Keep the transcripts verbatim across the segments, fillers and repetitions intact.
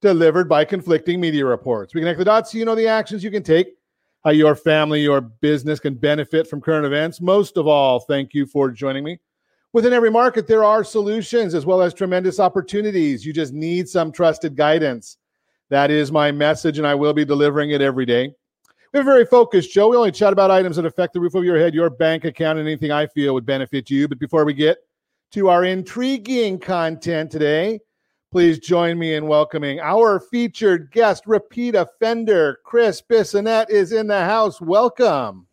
delivered by conflicting media reports. We connect the dots so you know the actions you can take, how your family, your business can benefit from current events. Most of all, thank you for joining me. Within every market, there are solutions as well as tremendous opportunities. You just need some trusted guidance. That is my message, and I will be delivering it every day. We have a very focused show. We only chat about items that affect the roof of your head, your bank account, and anything I feel would benefit you. But before we get to our intriguing content today, please join me in welcoming our featured guest, repeat offender, Chris Bissonnette is in the house. Welcome.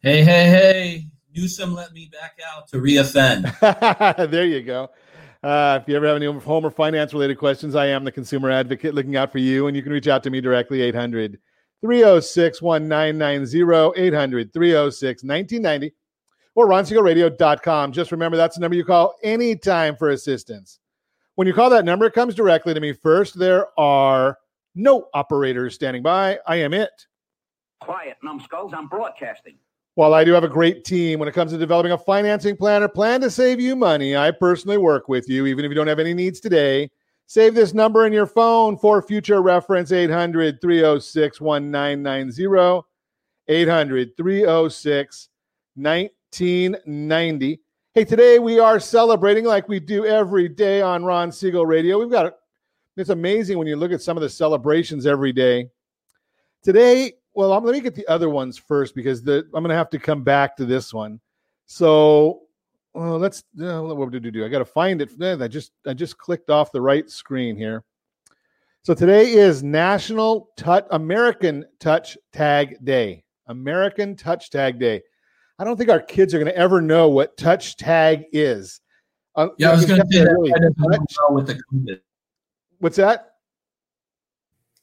Hey, hey, hey. Newsom let me back out to re-offend. There you go. Uh, if you ever have any home or finance-related questions, I am the consumer advocate looking out for you, and you can reach out to me directly, eight hundred three oh six nineteen ninety, eight hundred three oh six nineteen ninety, or ron siegel radio dot com. Just remember, that's the number you call anytime for assistance. When you call that number, it comes directly to me first. There are no operators standing by. I am it. Quiet, numbskulls. I'm broadcasting. While I do have a great team when it comes to developing a financing plan or plan to save you money, I personally work with you, even if you don't have any needs today. Save this number in your phone for future reference, eight hundred three oh six nineteen ninety, eight hundred three oh six nineteen ninety. Hey, today we are celebrating like we do every day on Ron Siegel Radio. We've got, it's amazing when you look at some of the celebrations every day. Today, well, I'm, let me get the other ones first because the, I'm going to have to come back to this one. So uh, let's, uh, what did you do? I got to find it. I just, I just clicked off the right screen here. So today is National Touch, American Touch Tag Day. American Touch Tag Day. I don't think our kids are going to ever know what touch tag is. Uh, yeah, I was going to say really that. Well, what's that?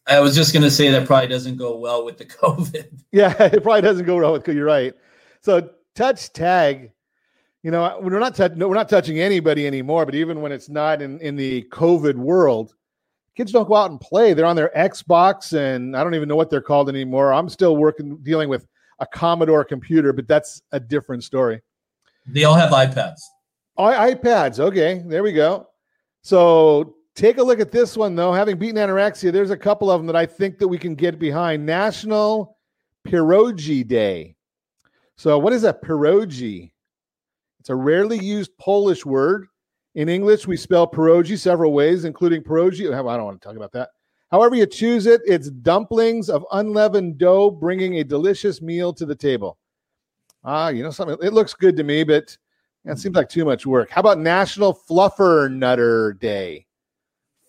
I was just going to say that probably doesn't go well with the COVID. Yeah, it probably doesn't go well with COVID. You're right. So touch tag, you know, we're not touch, no, we're not touching anybody anymore. But even when it's not in, in the COVID world, kids don't go out and play. They're on their Xbox, and I don't even know what they're called anymore. I'm still working dealing with a Commodore computer, but that's a different story. They all have iPads. I- iPads. Okay, there we go. So take a look at this one, though. Having beaten anorexia, there's a couple of them that I think that we can get behind. National Pierogi Day. So what is a pierogi? It's a rarely used Polish word. In English, we spell pierogi several ways, including pierogi. I don't want to talk about that. However you choose it, it's dumplings of unleavened dough, bringing a delicious meal to the table. Ah, you know something? It looks good to me, but it seems like too much work. How about National Fluffer Nutter Day?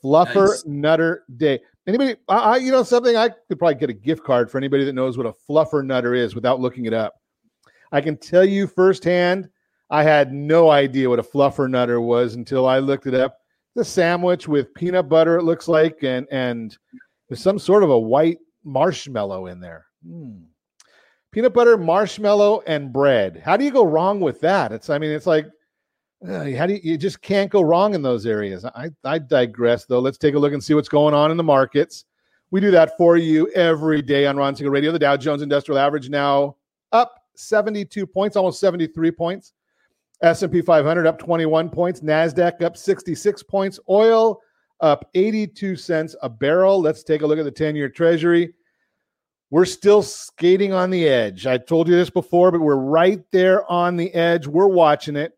Fluffer nice. Nutter Day. Anybody, I, you know something? I could probably get a gift card for anybody that knows what a Fluffer Nutter is without looking it up. I can tell you firsthand, I had no idea what a Fluffer Nutter was until I looked it up. The sandwich with peanut butter, it looks like, and and there's some sort of a white marshmallow in there. Mm. Peanut butter, marshmallow, and bread. How do you go wrong with that? It's, I mean, it's like, uh, how do you, you just can't go wrong in those areas. I, I digress, though. Let's take a look and see what's going on in the markets. We do that for you every day on Ron Siegel Radio. The Dow Jones Industrial Average now up seventy-two points, almost seventy-three points. S and P five hundred up twenty-one points, NASDAQ up sixty-six points, oil up eighty-two cents a barrel. Let's take a look at the ten-year Treasury. We're still skating on the edge. I told you this before, but we're right there on the edge. We're watching it.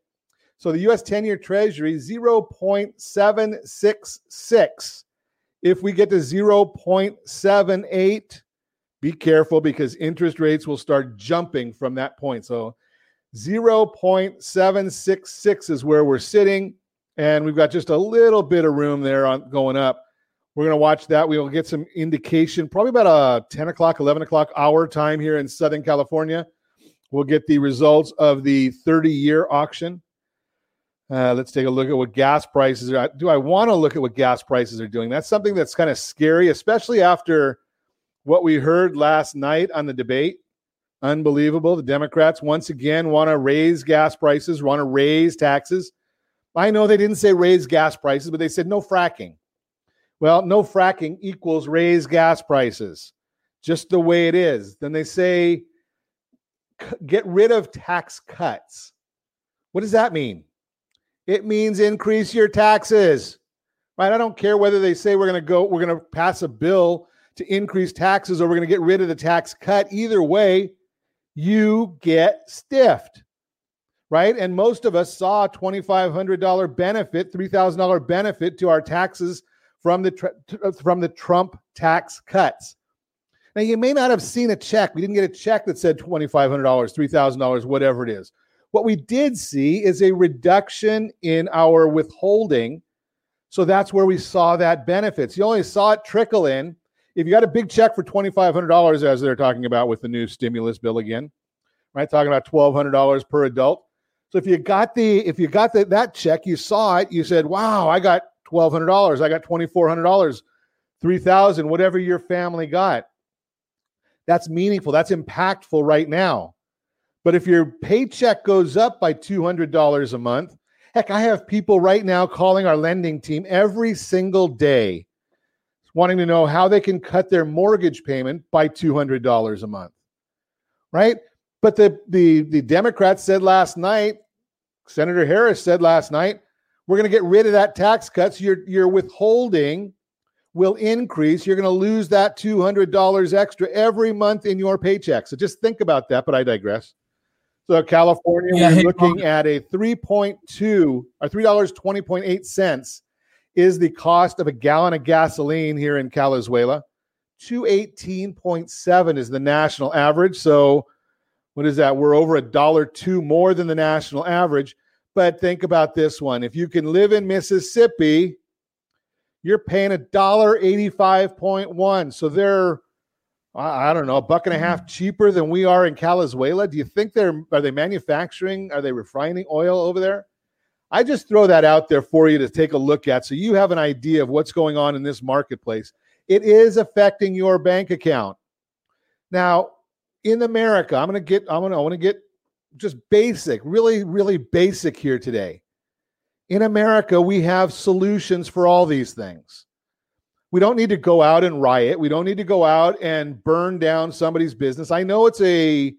So the U S ten-year Treasury, zero point seven six six. If we get to zero point seven eight, be careful because interest rates will start jumping from that point. So zero point seven six six is where we're sitting, and we've got just a little bit of room there on going up. We're going to watch that. We will get some indication, probably about a ten o'clock, eleven o'clock hour time here in Southern California. We'll get the results of the thirty-year auction. Uh, let's take a look at what gas prices are. Do I want to look at what gas prices are doing? That's something that's kind of scary, especially after what we heard last night on the debate. Unbelievable. The Democrats once again want to raise gas prices, want to raise taxes. I know they didn't say raise gas prices, but they said no fracking. Well, no fracking equals raise gas prices, just the way it is. Then they say get rid of tax cuts. What does that mean? It means increase your taxes, right? I don't care whether they say we're going to go, we're going to pass a bill to increase taxes or we're going to get rid of the tax cut. Either way, you get stiffed, right? And most of us saw a twenty-five hundred dollars benefit, three thousand dollars benefit to our taxes from the, from the Trump tax cuts. Now, you may not have seen a check. We didn't get a check that said twenty-five hundred dollars, three thousand dollars, whatever it is. What we did see is a reduction in our withholding. So that's where we saw that benefits. You only saw it trickle in. If you got a big check for twenty-five hundred dollars, as they're talking about with the new stimulus bill again, right? Talking about twelve hundred dollars per adult. So if you got the, if you got the, that check, you saw it, you said, wow, I got twelve hundred dollars. I got twenty-four hundred dollars, three thousand dollars, whatever your family got. That's meaningful. That's impactful right now. But if your paycheck goes up by two hundred dollars a month, heck, I have people right now calling our lending team every single day wanting to know how they can cut their mortgage payment by two hundred dollars a month, right? But the, the, the Democrats said last night, Senator Harris said last night, we're going to get rid of that tax cut. So your, your withholding will increase. You're going to lose that two hundred dollars extra every month in your paycheck. So just think about that, but I digress. So California, yeah, we're hey, looking Mark. at a three point two or three dollars and twenty point eight cents is the cost of a gallon of gasoline here in Calizuela. two eighteen point seven is the national average. So what is that? We're over a dollar two more than the national average. But think about this one. If you can live in Mississippi, you're paying a dollar eighty-five point one. So they're I don't know, a buck and a half cheaper than we are in Calizuela. Do you think they're, are they manufacturing? Are they refining oil over there? I just throw that out there for you to take a look at so you have an idea of what's going on in this marketplace. It is affecting your bank account. Now, in America, I'm going to get, I'm going to, I want to get just basic, really, really basic here today. In America, we have solutions for all these things. We don't need to go out and riot. We don't need to go out and burn down somebody's business. I know it's a,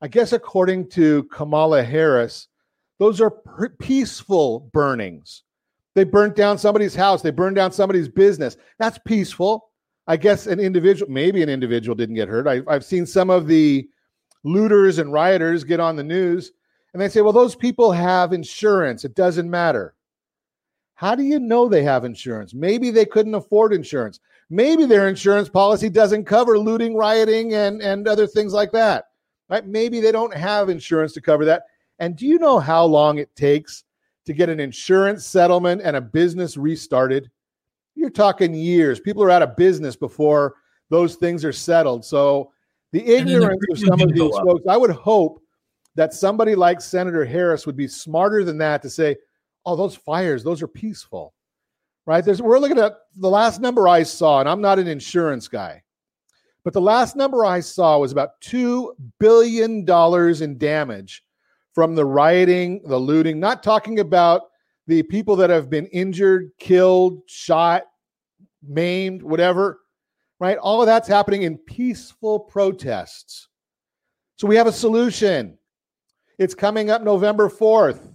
I guess according to Kamala Harris, those are peaceful burnings. They burnt down somebody's house. They burned down somebody's business. That's peaceful. I guess an individual, maybe an individual didn't get hurt. I, I've seen some of the looters and rioters get on the news and they say, well, those people have insurance. It doesn't matter. How do you know they have insurance? Maybe they couldn't afford insurance. Maybe their insurance policy doesn't cover looting, rioting, and, and other things like that. Right? Maybe they don't have insurance to cover that. And do you know how long it takes to get an insurance settlement and a business restarted? You're talking years. People are out of business before those things are settled. So the ignorance of some of these folks, I would hope that somebody like Senator Harris would be smarter than that to say, oh, those fires, those are peaceful, right? There's, we're looking at the last number I saw, and I'm not an insurance guy, but the last number I saw was about two billion dollars in damage from the rioting, the looting, not talking about the people that have been injured, killed, shot, maimed, whatever, right? All of that's happening in peaceful protests. So we have a solution. It's coming up November fourth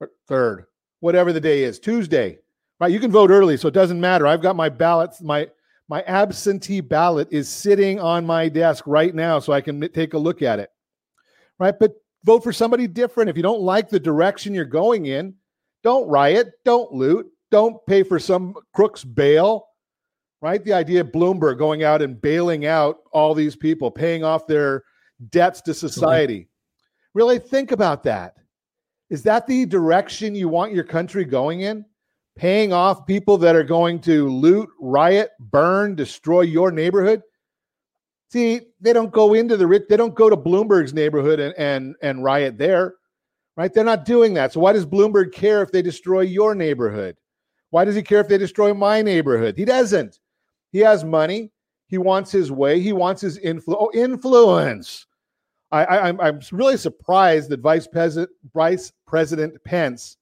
or third. Whatever the day is, Tuesday, right? You can vote early, so it doesn't matter. I've got my ballots. My my absentee ballot is sitting on my desk right now, so I can take a look at it, right? But vote for somebody different. If you don't like the direction you're going in, don't riot, don't loot, don't pay for some crook's bail, right? The idea of Bloomberg going out and bailing out all these people, paying off their debts to society. Really think about that. Is that the direction you want your country going in? Paying off people that are going to loot, riot, burn, destroy your neighborhood? See, they don't go into the rich. They don't go to Bloomberg's neighborhood and, and, and riot there, right? They're not doing that. So why does Bloomberg care if they destroy your neighborhood? Why does he care if they destroy my neighborhood? He doesn't. He has money. He wants his way. He wants his influ- oh, influence. I, I, I'm, I'm really surprised that Vice President, Vice President Pence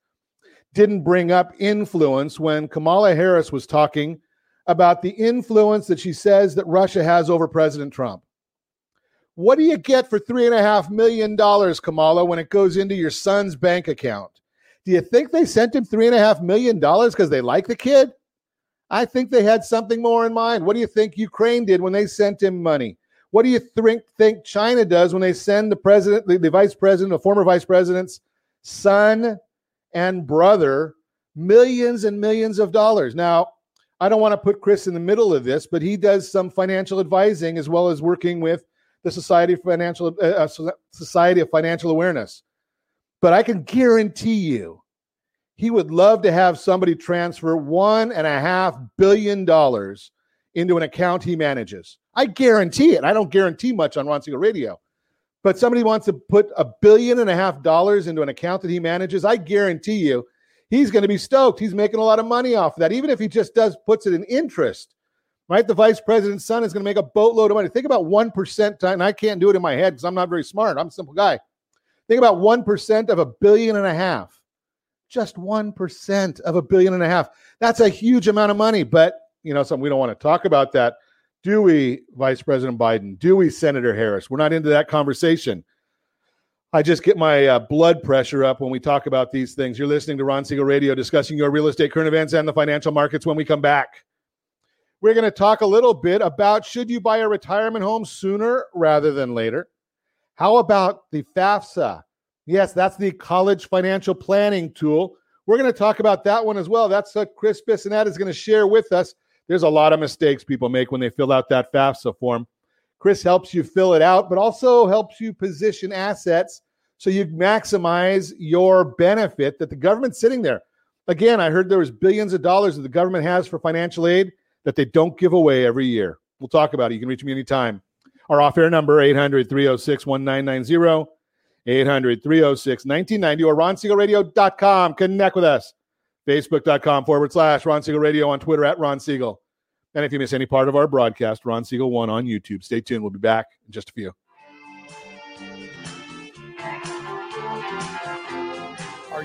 didn't bring up influence when Kamala Harris was talking about the influence that she says that Russia has over President Trump. What do you get for three and a half million dollars, Kamala, when it goes into your son's bank account? Do you think they sent him three and a half million dollars because they like the kid? I think they had something more in mind. What do you think Ukraine did when they sent him money? What do you think think China does when they send the president, the, the vice president, the former vice president's son and brother, millions and millions of dollars? Now, I don't want to put Chris in the middle of this, but he does some financial advising as well as working with the Society for Financial uh, Society of Financial Awareness. But I can guarantee you, he would love to have somebody transfer one and a half billion dollars into an account he manages. I guarantee it. I don't guarantee much on Ron Siegel Radio, but somebody wants to put a billion and a half dollars into an account that he manages. I guarantee you, he's going to be stoked. He's making a lot of money off of that, even if he just does puts it in interest, right? The vice president's son is going to make a boatload of money. Think about one percent time. And I can't do it in my head because I'm not very smart. I'm a simple guy. Think about one percent of a billion and a half. Just one percent of a billion and a half. That's a huge amount of money, but you know, something we don't want to talk about that. Do we, Vice President Biden? Do we, Senator Harris? We're not into that conversation. I just get my uh, blood pressure up when we talk about these things. You're listening to Ron Siegel Radio, discussing your real estate, current events, and the financial markets. When we come back, we're going to talk a little bit about should you buy a retirement home sooner rather than later? How about the FAFSA? Yes, that's the college financial planning tool. We're going to talk about that one as well. That's what Chris Bissonnette is going to share with us. There's a lot of mistakes people make when they fill out that FAFSA form. Chris helps you fill it out, but also helps you position assets so you maximize your benefit that the government's sitting there. Again, I heard there was billions of dollars that the government has for financial aid that they don't give away every year. We'll talk about it. You can reach me anytime. Our off-air number, eight hundred, three oh six, nineteen ninety, eight hundred, three oh six, nineteen ninety, or ron siegel radio dot com. Connect with us. Facebook.com forward slash Ron Siegel Radio, on Twitter at Ron Siegel. And if you miss any part of our broadcast, Ron Siegel one on YouTube. Stay tuned. We'll be back in just a few. Are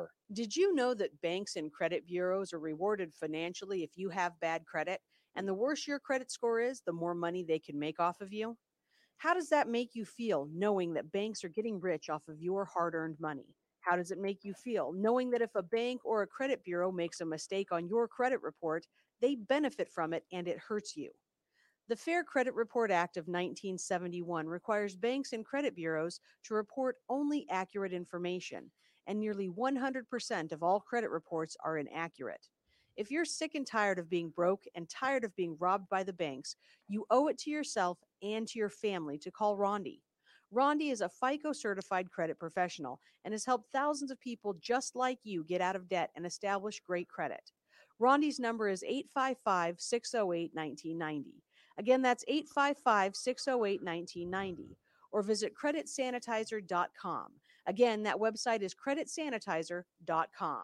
Did you know that banks and credit bureaus are rewarded financially if you have bad credit? And the worse your credit score is, the more money they can make off of you? How does that make you feel, knowing that banks are getting rich off of your hard-earned money? How does it make you feel, knowing that if a bank or a credit bureau makes a mistake on your credit report, they benefit from it and it hurts you? The Fair Credit Report Act of nineteen seventy-one requires banks and credit bureaus to report only accurate information, and nearly one hundred percent of all credit reports are inaccurate. If you're sick and tired of being broke and tired of being robbed by the banks, you owe it to yourself and to your family to call Rondi. Rondi is a FICO-certified credit professional and has helped thousands of people just like you get out of debt and establish great credit. Rondi's number is eight five five, six oh eight, nineteen ninety. Again, that's eight five five, six oh eight, nineteen ninety. Or visit credit sanitizer dot com. Again, that website is credit sanitizer dot com.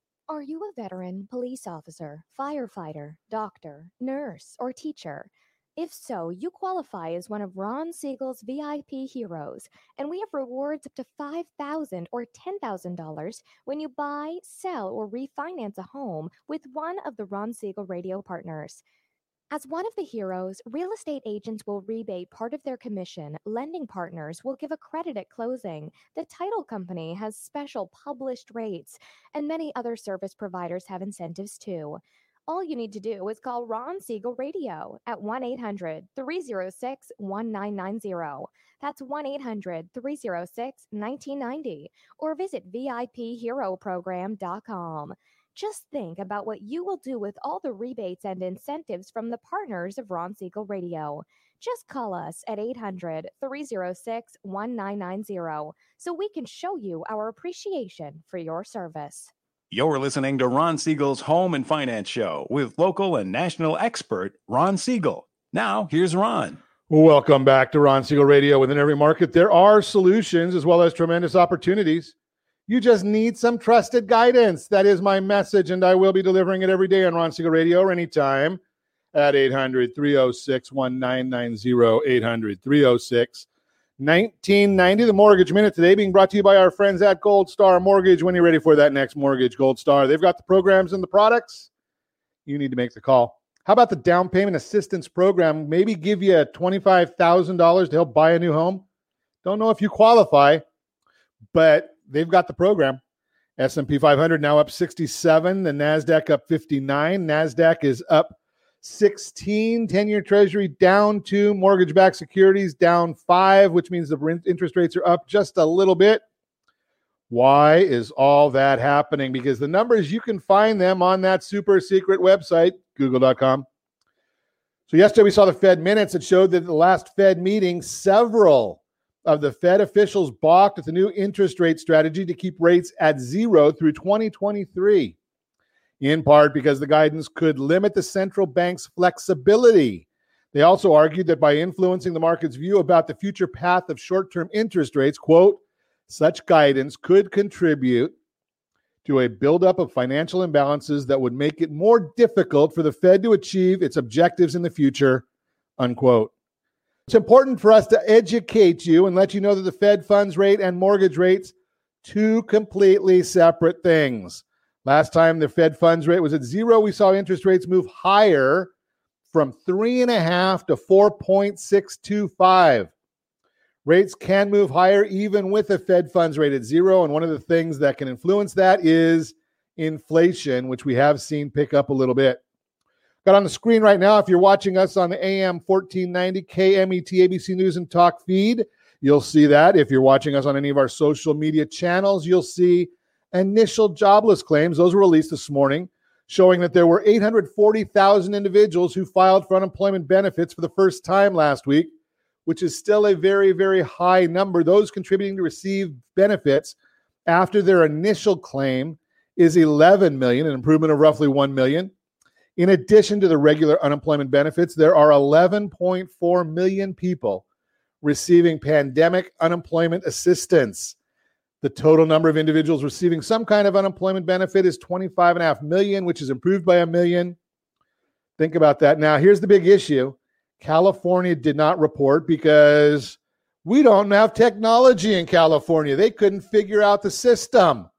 Are you a veteran, police officer, firefighter, doctor, nurse, or teacher? If so, you qualify as one of Ron Siegel's V I P heroes, and we have rewards up to five thousand dollars or ten thousand dollars when you buy, sell, or refinance a home with one of the Ron Siegel Radio partners. As one of the heroes, real estate agents will rebate part of their commission, lending partners will give a credit at closing, the title company has special published rates, and many other service providers have incentives too. All you need to do is call Ron Siegel Radio at one eight hundred three oh six one nine nine oh. That's one eight hundred three oh six one nine nine oh. Or visit V I P Hero Program dot com. Just think about what you will do with all the rebates and incentives from the partners of Ron Siegel Radio. Just call us at eight hundred three oh six one nine nine oh so we can show you our appreciation for your service. You're listening to Ron Siegel's Home and Finance Show with local and national expert Ron Siegel. Now, here's Ron. Welcome back to Ron Siegel Radio. Within every market, there are solutions as well as tremendous opportunities. You just need some trusted guidance. That is my message, and I will be delivering it every day on Ron Siegel Radio or anytime at eight hundred three oh six one nine nine oh, eight hundred three oh six nineteen ninety. The Mortgage Minute today being brought to you by our friends at Gold Star Mortgage. When you're ready for that next mortgage, Gold Star, they've got the programs and the products. You need to make the call. How about the down payment assistance program? Maybe give you twenty-five thousand dollars to help buy a new home. Don't know if you qualify, but they've got the program. S and P five hundred now up sixty-seven. The NASDAQ up fifty-nine. NASDAQ is up sixteen, ten-year treasury down two, mortgage-backed securities down five, which means the interest rates are up just a little bit. Why is all that happening? Because the numbers, you can find them on that super secret website, google dot com. So yesterday we saw the Fed minutes. It showed that at the last Fed meeting, several of the Fed officials balked at the new interest rate strategy to keep rates at zero through twenty twenty-three. In part because the guidance could limit the central bank's flexibility. They also argued that by influencing the market's view about the future path of short-term interest rates, quote, such guidance could contribute to a buildup of financial imbalances that would make it more difficult for the Fed to achieve its objectives in the future, unquote. It's important for us to educate you and let you know that the Fed funds rate and mortgage rates, two completely separate things. Last time the Fed funds rate was at zero, we saw interest rates move higher from three and a half to four point six two five. Rates can move higher even with a Fed funds rate at zero. And one of the things that can influence that is inflation, which we have seen pick up a little bit. Got on the screen right now, if you're watching us on the A M fourteen ninety K M E T A B C News and Talk feed, you'll see that. If you're watching us on any of our social media channels, you'll see initial jobless claims. Those were released this morning, showing that there were eight hundred forty thousand individuals who filed for unemployment benefits for the first time last week, which is still a very, very high number. Those contributing to receive benefits after their initial claim is eleven million, an improvement of roughly one million. In addition to the regular unemployment benefits, there are eleven point four million people receiving pandemic unemployment assistance. The total number of individuals receiving some kind of unemployment benefit is twenty-five and a half million, which is improved by a million. Think about that. Now, here's the big issue. California did not report because we don't have technology in California. They couldn't figure out the system.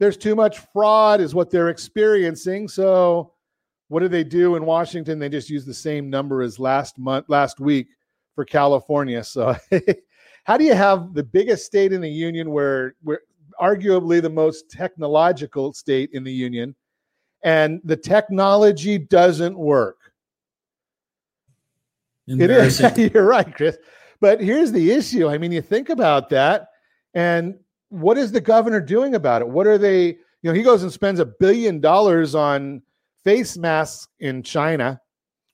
There's too much fraud is what they're experiencing. So what do they do in Washington? They just use the same number as last month, last week for California. So how do you have the biggest state in the union where we're arguably the most technological state in the union and the technology doesn't work? It is. You're right, Chris. But here's the issue. I mean, you think about that and what is the governor doing about it? What are they, you know, he goes and spends a billion dollars on face masks in China.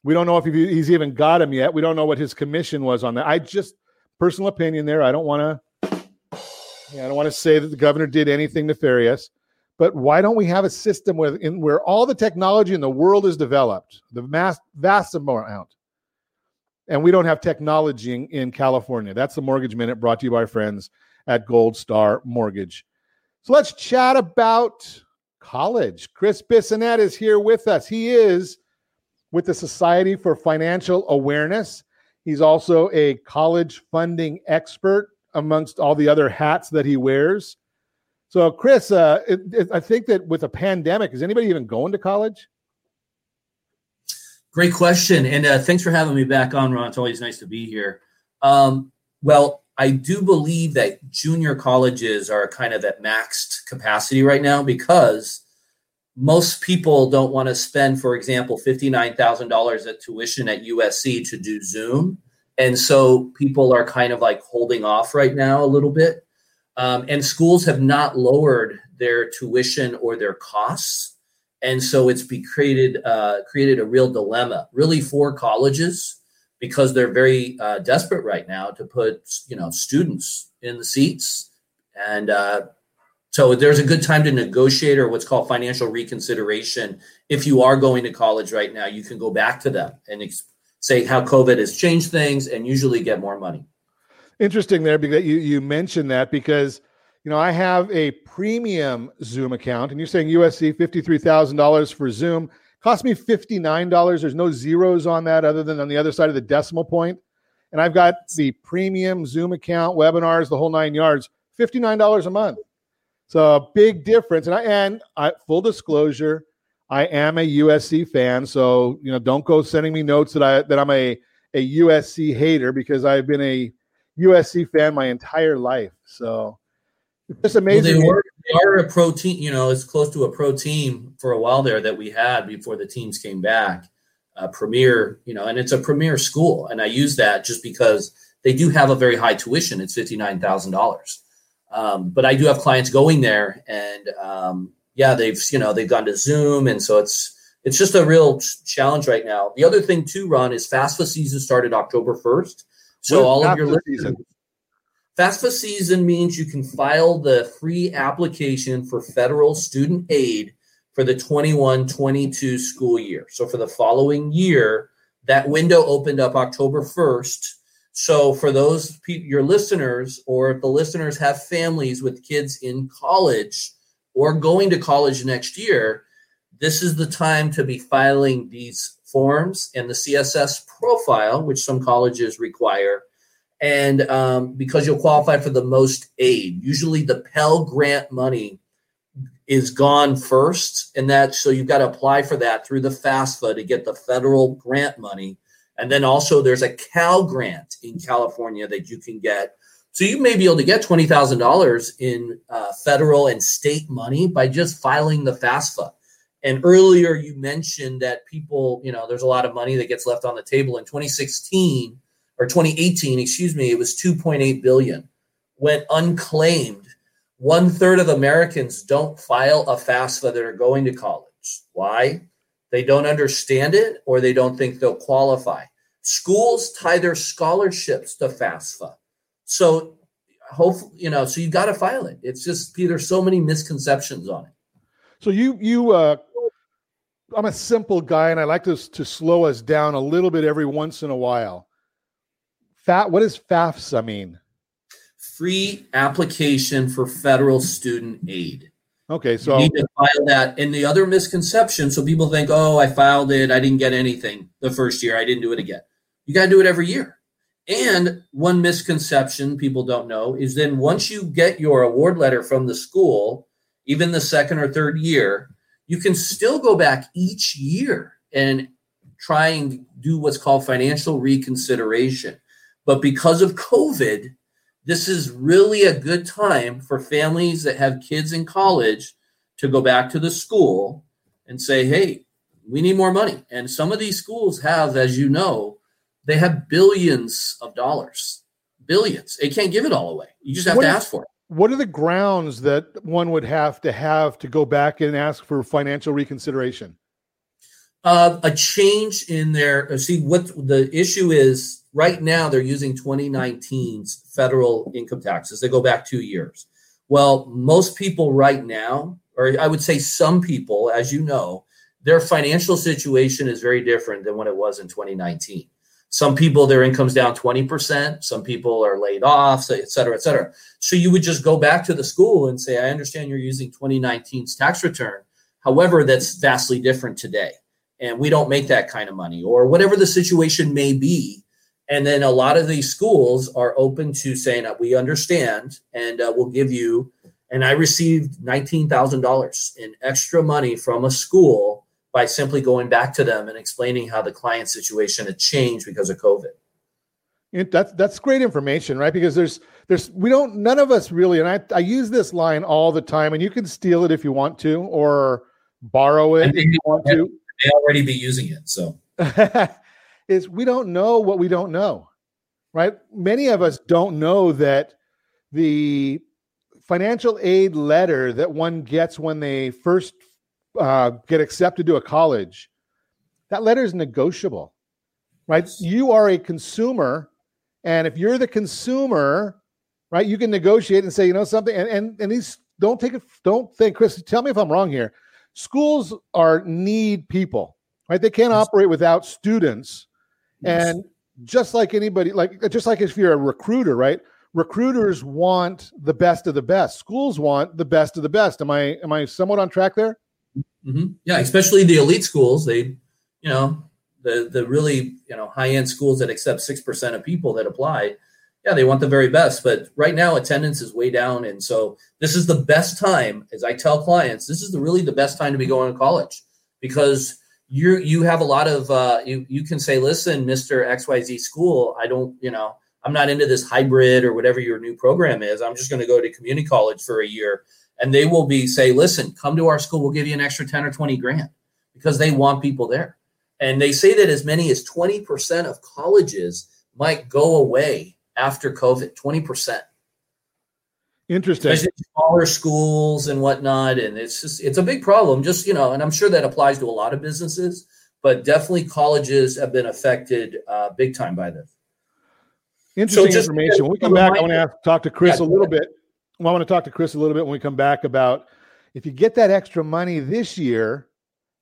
We don't know if he's even got them yet. We don't know what his commission was on that. I just, Personal opinion there. I don't want to. Yeah, I don't want to say that the governor did anything nefarious, but why don't we have a system where, in, where all the technology in the world is developed, the mass, vast amount, and we don't have technology in, in California? That's the Mortgage Minute brought to you by our friends at Gold Star Mortgage. So let's chat about college. Chris Bissonnette is here with us. He is with the Society for Financial Awareness. He's also a college funding expert, amongst all the other hats that he wears. So, Chris, uh, it, it, I think that with a pandemic, is anybody even going to college? Great question. And uh, thanks for having me back on, Ron. It's always nice to be here. Um, well, I do believe that junior colleges are kind of at maxed capacity right now because most people don't want to spend, for example, fifty-nine thousand dollars at tuition at U S C to do Zoom. And so people are kind of like holding off right now a little bit. Um, and schools have not lowered their tuition or their costs. And so it's be created uh, created a real dilemma, really, for colleges, because they're very uh, desperate right now to put, you know, students in the seats. And uh, so there's a good time to negotiate, or what's called financial reconsideration. If you are going to college right now, you can go back to them and ex- say how COVID has changed things and usually get more money. Interesting there, because you, you mentioned that, because, you know, I have a premium Zoom account, and you're saying U S C fifty-three thousand dollars for Zoom. Cost me fifty-nine dollars. There's no zeros on that other than on the other side of the decimal point. And I've got the premium Zoom account, webinars, the whole nine yards, fifty-nine dollars a month. So a big difference. And I, and I, full disclosure, I am a U S C fan, so, you know, don't go sending me notes that I that I'm a, a U S C hater, because I've been a U S C fan my entire life. So it's just amazing. Well, they, were, they are a pro team, you know, it's close to a pro team for a while there that we had before the teams came back. Uh, premier, you know, and it's a premier school, and I use that just because they do have a very high tuition. It's fifty-nine thousand dollars, um, but I do have clients going there, and um, yeah, they've, you know, they've gone to Zoom. And so it's, it's just a real challenge right now. The other thing too, Ron, is FAFSA season started October first. So all of your listeners, FAFSA season means you can file the free application for federal student aid for the twenty-one twenty-two school year. So for the following year, that window opened up October first. So for those people, your listeners, or if the listeners have families with kids in college or going to college next year, this is the time to be filing these forms and the C S S profile, which some colleges require, and um, because you'll qualify for the most aid. Usually the Pell Grant money is gone first, and that, so you've got to apply for that through the FAFSA to get the federal grant money. And then also there's a Cal Grant in California that you can get. So you may be able to get twenty thousand dollars in uh, federal and state money by just filing the FAFSA. And earlier you mentioned that people, you know, there's a lot of money that gets left on the table. In twenty sixteen or twenty eighteen, excuse me, it was two point eight billion dollars went unclaimed. One third of Americans don't file a FAFSA that are going to college. Why? They don't understand it, or they don't think they'll qualify. Schools tie their scholarships to FAFSA. So hopefully, you know, so you've got to file it. It's just, there's so many misconceptions on it. So you, you, uh, I'm a simple guy, and I like to, to slow us down a little bit every once in a while. Fat, what does FAFSA mean? Free application for federal student aid. Okay. So you need to file that. And the other misconception. So people think, oh, I filed it, I didn't get anything the first year, I didn't do it again. You got to do it every year. And one misconception people don't know is then once you get your award letter from the school, even the second or third year, you can still go back each year and try and do what's called financial reconsideration. But because of COVID, this is really a good time for families that have kids in college to go back to the school and say, hey, we need more money. And some of these schools have, as you know, they have billions of dollars, billions. They can't give it all away. You just have what to is, ask for it. What are the grounds that one would have to have to go back and ask for financial reconsideration? Uh, a change in their, see what the issue is right now, they're using twenty nineteen's federal income taxes. They go back two years. Well, most people right now, or I would say some people, as you know, their financial situation is very different than what it was in twenty nineteen. Some people, their income's down twenty percent. Some people are laid off, et cetera, et cetera. So you would just go back to the school and say, I understand you're using twenty nineteen's tax return. However, that's vastly different today. and we don't make that kind of money, or whatever the situation may be. And then a lot of these schools are open to saying, we understand, and uh, we'll give you. And I received nineteen thousand dollars in extra money from a school by simply going back to them and explaining how the client situation had changed because of COVID. It, that's that's great information, right? Because there's there's we don't none of us really, and I, I use this line all the time. And you can steal it if you want to, or borrow it if you want they, to. They already be using it, so is we don't know what we don't know, right? Many of us don't know that the financial aid letter that one gets when they first Uh, get accepted to a college, that letter is negotiable, right? You are a consumer. And if you're the consumer, right, you can negotiate and say, you know, something. And, and, and these don't take it. Don't think, Chris, tell me if I'm wrong here. Schools are need people, right? They can't operate without students. Yes. And just like anybody, like, just like if you're a recruiter, right? Recruiters want the best of the best. Schools want the best of the best. Am I, am I somewhat on track there? Mm-hmm. Yeah, especially the elite schools. They, you know, the the really, you know, high-end schools that accept six percent of people that apply. Yeah, they want the very best. But right now, attendance is way down. And so this is the best time, as I tell clients, this is the, really the best time to be going to college, because you you have a lot of, uh, you, you can say, listen, Mister X Y Z school, I don't, you know, I'm not into this hybrid or whatever your new program is. I'm just going to go to community college for a year. And they will be say, listen, come to our school. We'll give you an extra ten or twenty grand, because they want people there. And they say that as many as twenty percent of colleges might go away after COVID, twenty percent. Interesting. Especially smaller schools and whatnot. And it's just, it's a big problem, just, you know, and I'm sure that applies to a lot of businesses, but definitely colleges have been affected uh, big time by this. Interesting so information. When we come back, I want to have to talk to Chris yeah, a little bit. Well, I want to talk to Chris a little bit when we come back about, if you get that extra money this year,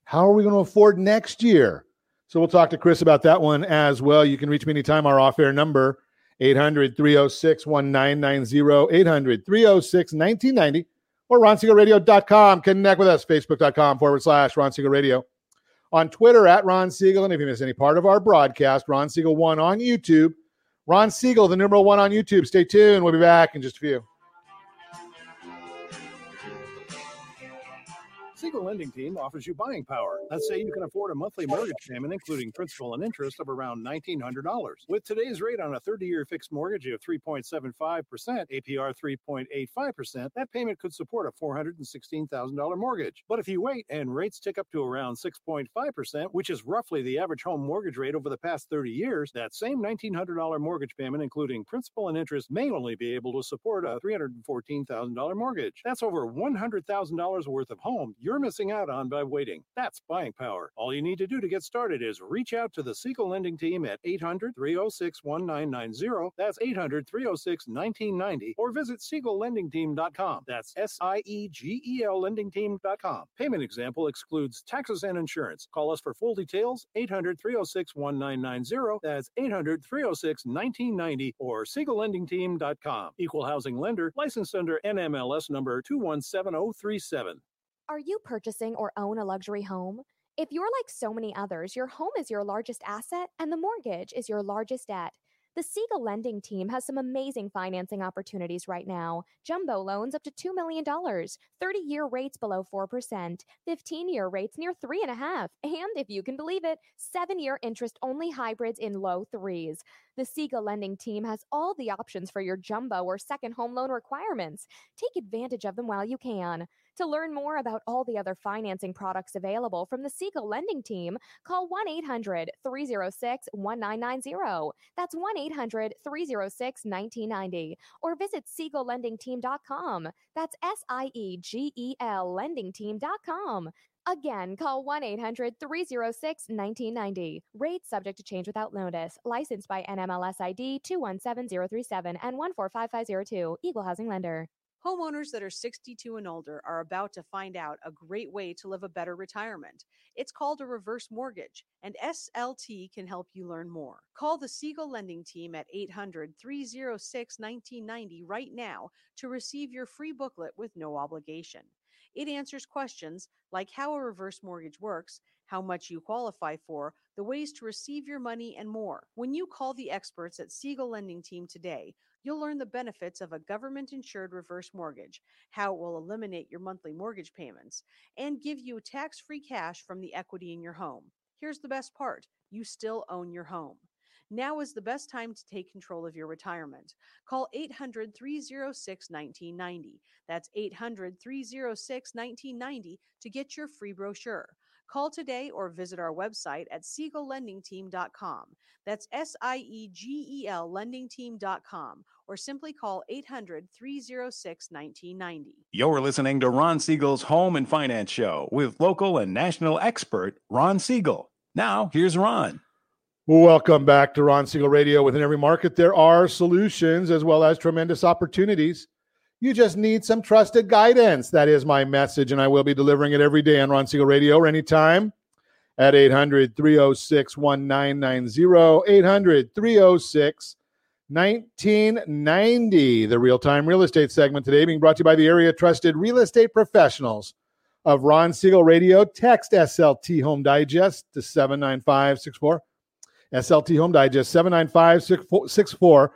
how are we going to afford next year? So we'll talk to Chris about that one as well. You can reach me anytime. Our off-air number, eight hundred, three oh six, nineteen ninety, eight hundred, three oh six, nineteen ninety, or ron siegel radio dot com. Connect with us, facebook.com forward slash Ron Siegel Radio. On Twitter, at Ron Siegel. And if you miss any part of our broadcast, Ron Siegel one on YouTube. Ron Siegel, the number one on YouTube. Stay tuned. We'll be back in just a few. Siegel Lending Team offers you buying power. Let's say you can afford a monthly mortgage payment, including principal and interest, of around nineteen hundred dollars. With today's rate on a thirty-year fixed mortgage of three point seven five percent, A P R three point eight five percent, that payment could support a four hundred sixteen thousand dollars mortgage. But if you wait and rates tick up to around six point five percent, which is roughly the average home mortgage rate over the past thirty years, that same nineteen hundred dollars mortgage payment, including principal and interest, may only be able to support a three hundred fourteen thousand dollars mortgage. That's over one hundred thousand dollars worth of home you're missing out on by waiting. That's buying power. All you need to do to get started is reach out to the Siegel Lending Team at eight hundred, three oh six, nineteen ninety. That's eight hundred, three oh six, nineteen ninety, or visit siegel lending team dot com. That's S I E G E L lending team dot com. Payment example excludes taxes and insurance. Call us for full details, eight hundred, three oh six, nineteen ninety. That's eight hundred, three oh six, nineteen ninety, or siegel lending team dot com. Equal housing lender, licensed under N M L S number two one seven oh three seven. Are you purchasing or own a luxury home? If you're like so many others, your home is your largest asset and the mortgage is your largest debt. The Siegel Lending Team has some amazing financing opportunities right now. Jumbo loans up to two million dollars, thirty-year rates below four percent, fifteen-year rates near three point five percent, and if you can believe it, seven-year interest-only hybrids in low threes. The Siegel Lending Team has all the options for your jumbo or second home loan requirements. Take advantage of them while you can. To learn more about all the other financing products available from the Siegel Lending Team, call one eight hundred, three oh six, nineteen ninety. That's one eight hundred, three oh six, nineteen ninety. Or visit siegel lending team dot com. That's S I E G E L lending team dot com. Again, call one eight hundred, three oh six, nineteen ninety. Rates subject to change without notice. Licensed by N M L S I D two one seven oh three seven and one four five five oh two. Equal housing lender. Homeowners that are sixty-two and older are about to find out a great way to live a better retirement. It's called a reverse mortgage, and S L T can help you learn more. Call the Siegel Lending Team at eight hundred, three oh six, nineteen ninety right now to receive your free booklet with no obligation. It answers questions like how a reverse mortgage works, how much you qualify for, the ways to receive your money, and more. When you call the experts at Siegel Lending Team today, you'll learn the benefits of a government-insured reverse mortgage, how it will eliminate your monthly mortgage payments, and give you tax-free cash from the equity in your home. Here's the best part. You still own your home. Now is the best time to take control of your retirement. Call eight hundred, three oh six, nineteen ninety. That's eight hundred, three oh six, nineteen ninety to get your free brochure. Call today or visit our website at siegel lending team dot com. That's S I E G E L lending team dot com, or simply call eight hundred, three oh six, nineteen ninety. You're listening to Ron Siegel's Home and Finance Show with local and national expert Ron Siegel. Now, here's Ron. Welcome back to Ron Siegel Radio. Within every market, there are solutions as well as tremendous opportunities. You just need some trusted guidance. That is my message, and I will be delivering it every day on Ron Siegel Radio or anytime at eight hundred, three oh six, nineteen ninety, eight hundred, three oh six, nineteen ninety. The real-time real estate segment today being brought to you by the area trusted real estate professionals of Ron Siegel Radio. Text S L T Home Digest to seven nine five six four. S L T Home Digest, seven nine five six four.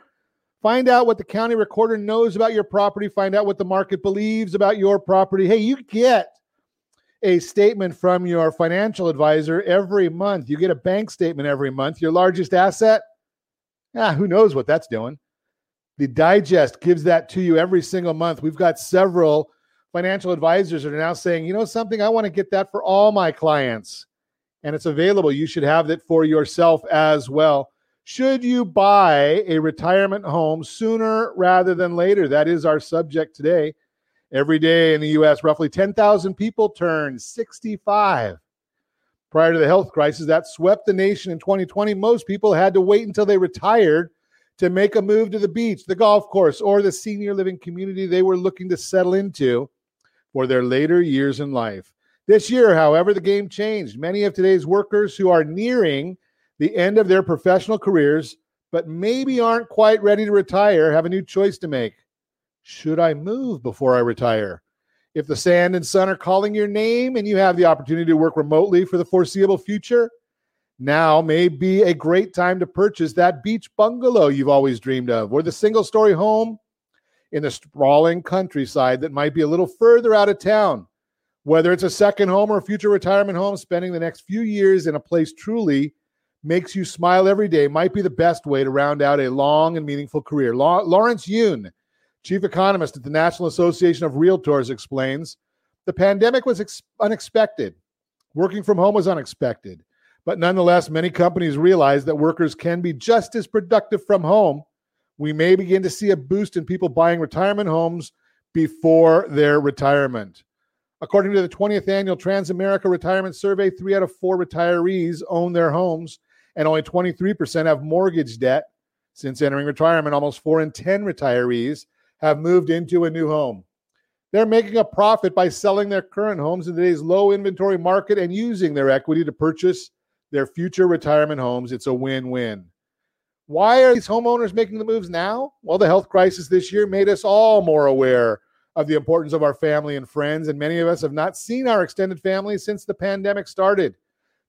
Find out what the county recorder knows about your property. Find out what the market believes about your property. Hey, you get a statement from your financial advisor every month. You get a bank statement every month. Your largest asset? Ah, who knows what that's doing? The Digest gives that to you every single month. We've got several financial advisors that are now saying, you know something, I want to get that for all my clients. And it's available. You should have that for yourself as well. Should you buy a retirement home sooner rather than later? That is our subject today. Every day in the U S, roughly ten thousand people turn sixty-five. Prior to the health crisis that swept the nation in twenty twenty, most people had to wait until they retired to make a move to the beach, the golf course, or the senior living community they were looking to settle into for their later years in life. This year, however, the game changed. Many of today's workers who are nearing the end of their professional careers, but maybe aren't quite ready to retire, have a new choice to make. Should I move before I retire? If the sand and sun are calling your name and you have the opportunity to work remotely for the foreseeable future, now may be a great time to purchase that beach bungalow you've always dreamed of, or the single-story home in the sprawling countryside that might be a little further out of town. Whether it's a second home or a future retirement home, spending the next few years in a place truly makes you smile every day might be the best way to round out a long and meaningful career. La- Lawrence Yoon, chief economist at the National Association of Realtors, explains, the pandemic was ex- unexpected. Working from home was unexpected. But nonetheless, many companies realize that workers can be just as productive from home. We may begin to see a boost in people buying retirement homes before their retirement. According to the twentieth Annual Transamerica Retirement Survey, three out of four retirees own their homes, and only twenty-three percent have mortgage debt. Since entering retirement, almost four in ten retirees have moved into a new home. They're making a profit by selling their current homes in today's low inventory market and using their equity to purchase their future retirement homes. It's a win-win. Why are these homeowners making the moves now? Well, the health crisis this year made us all more aware of the importance of our family and friends, and many of us have not seen our extended family since the pandemic started.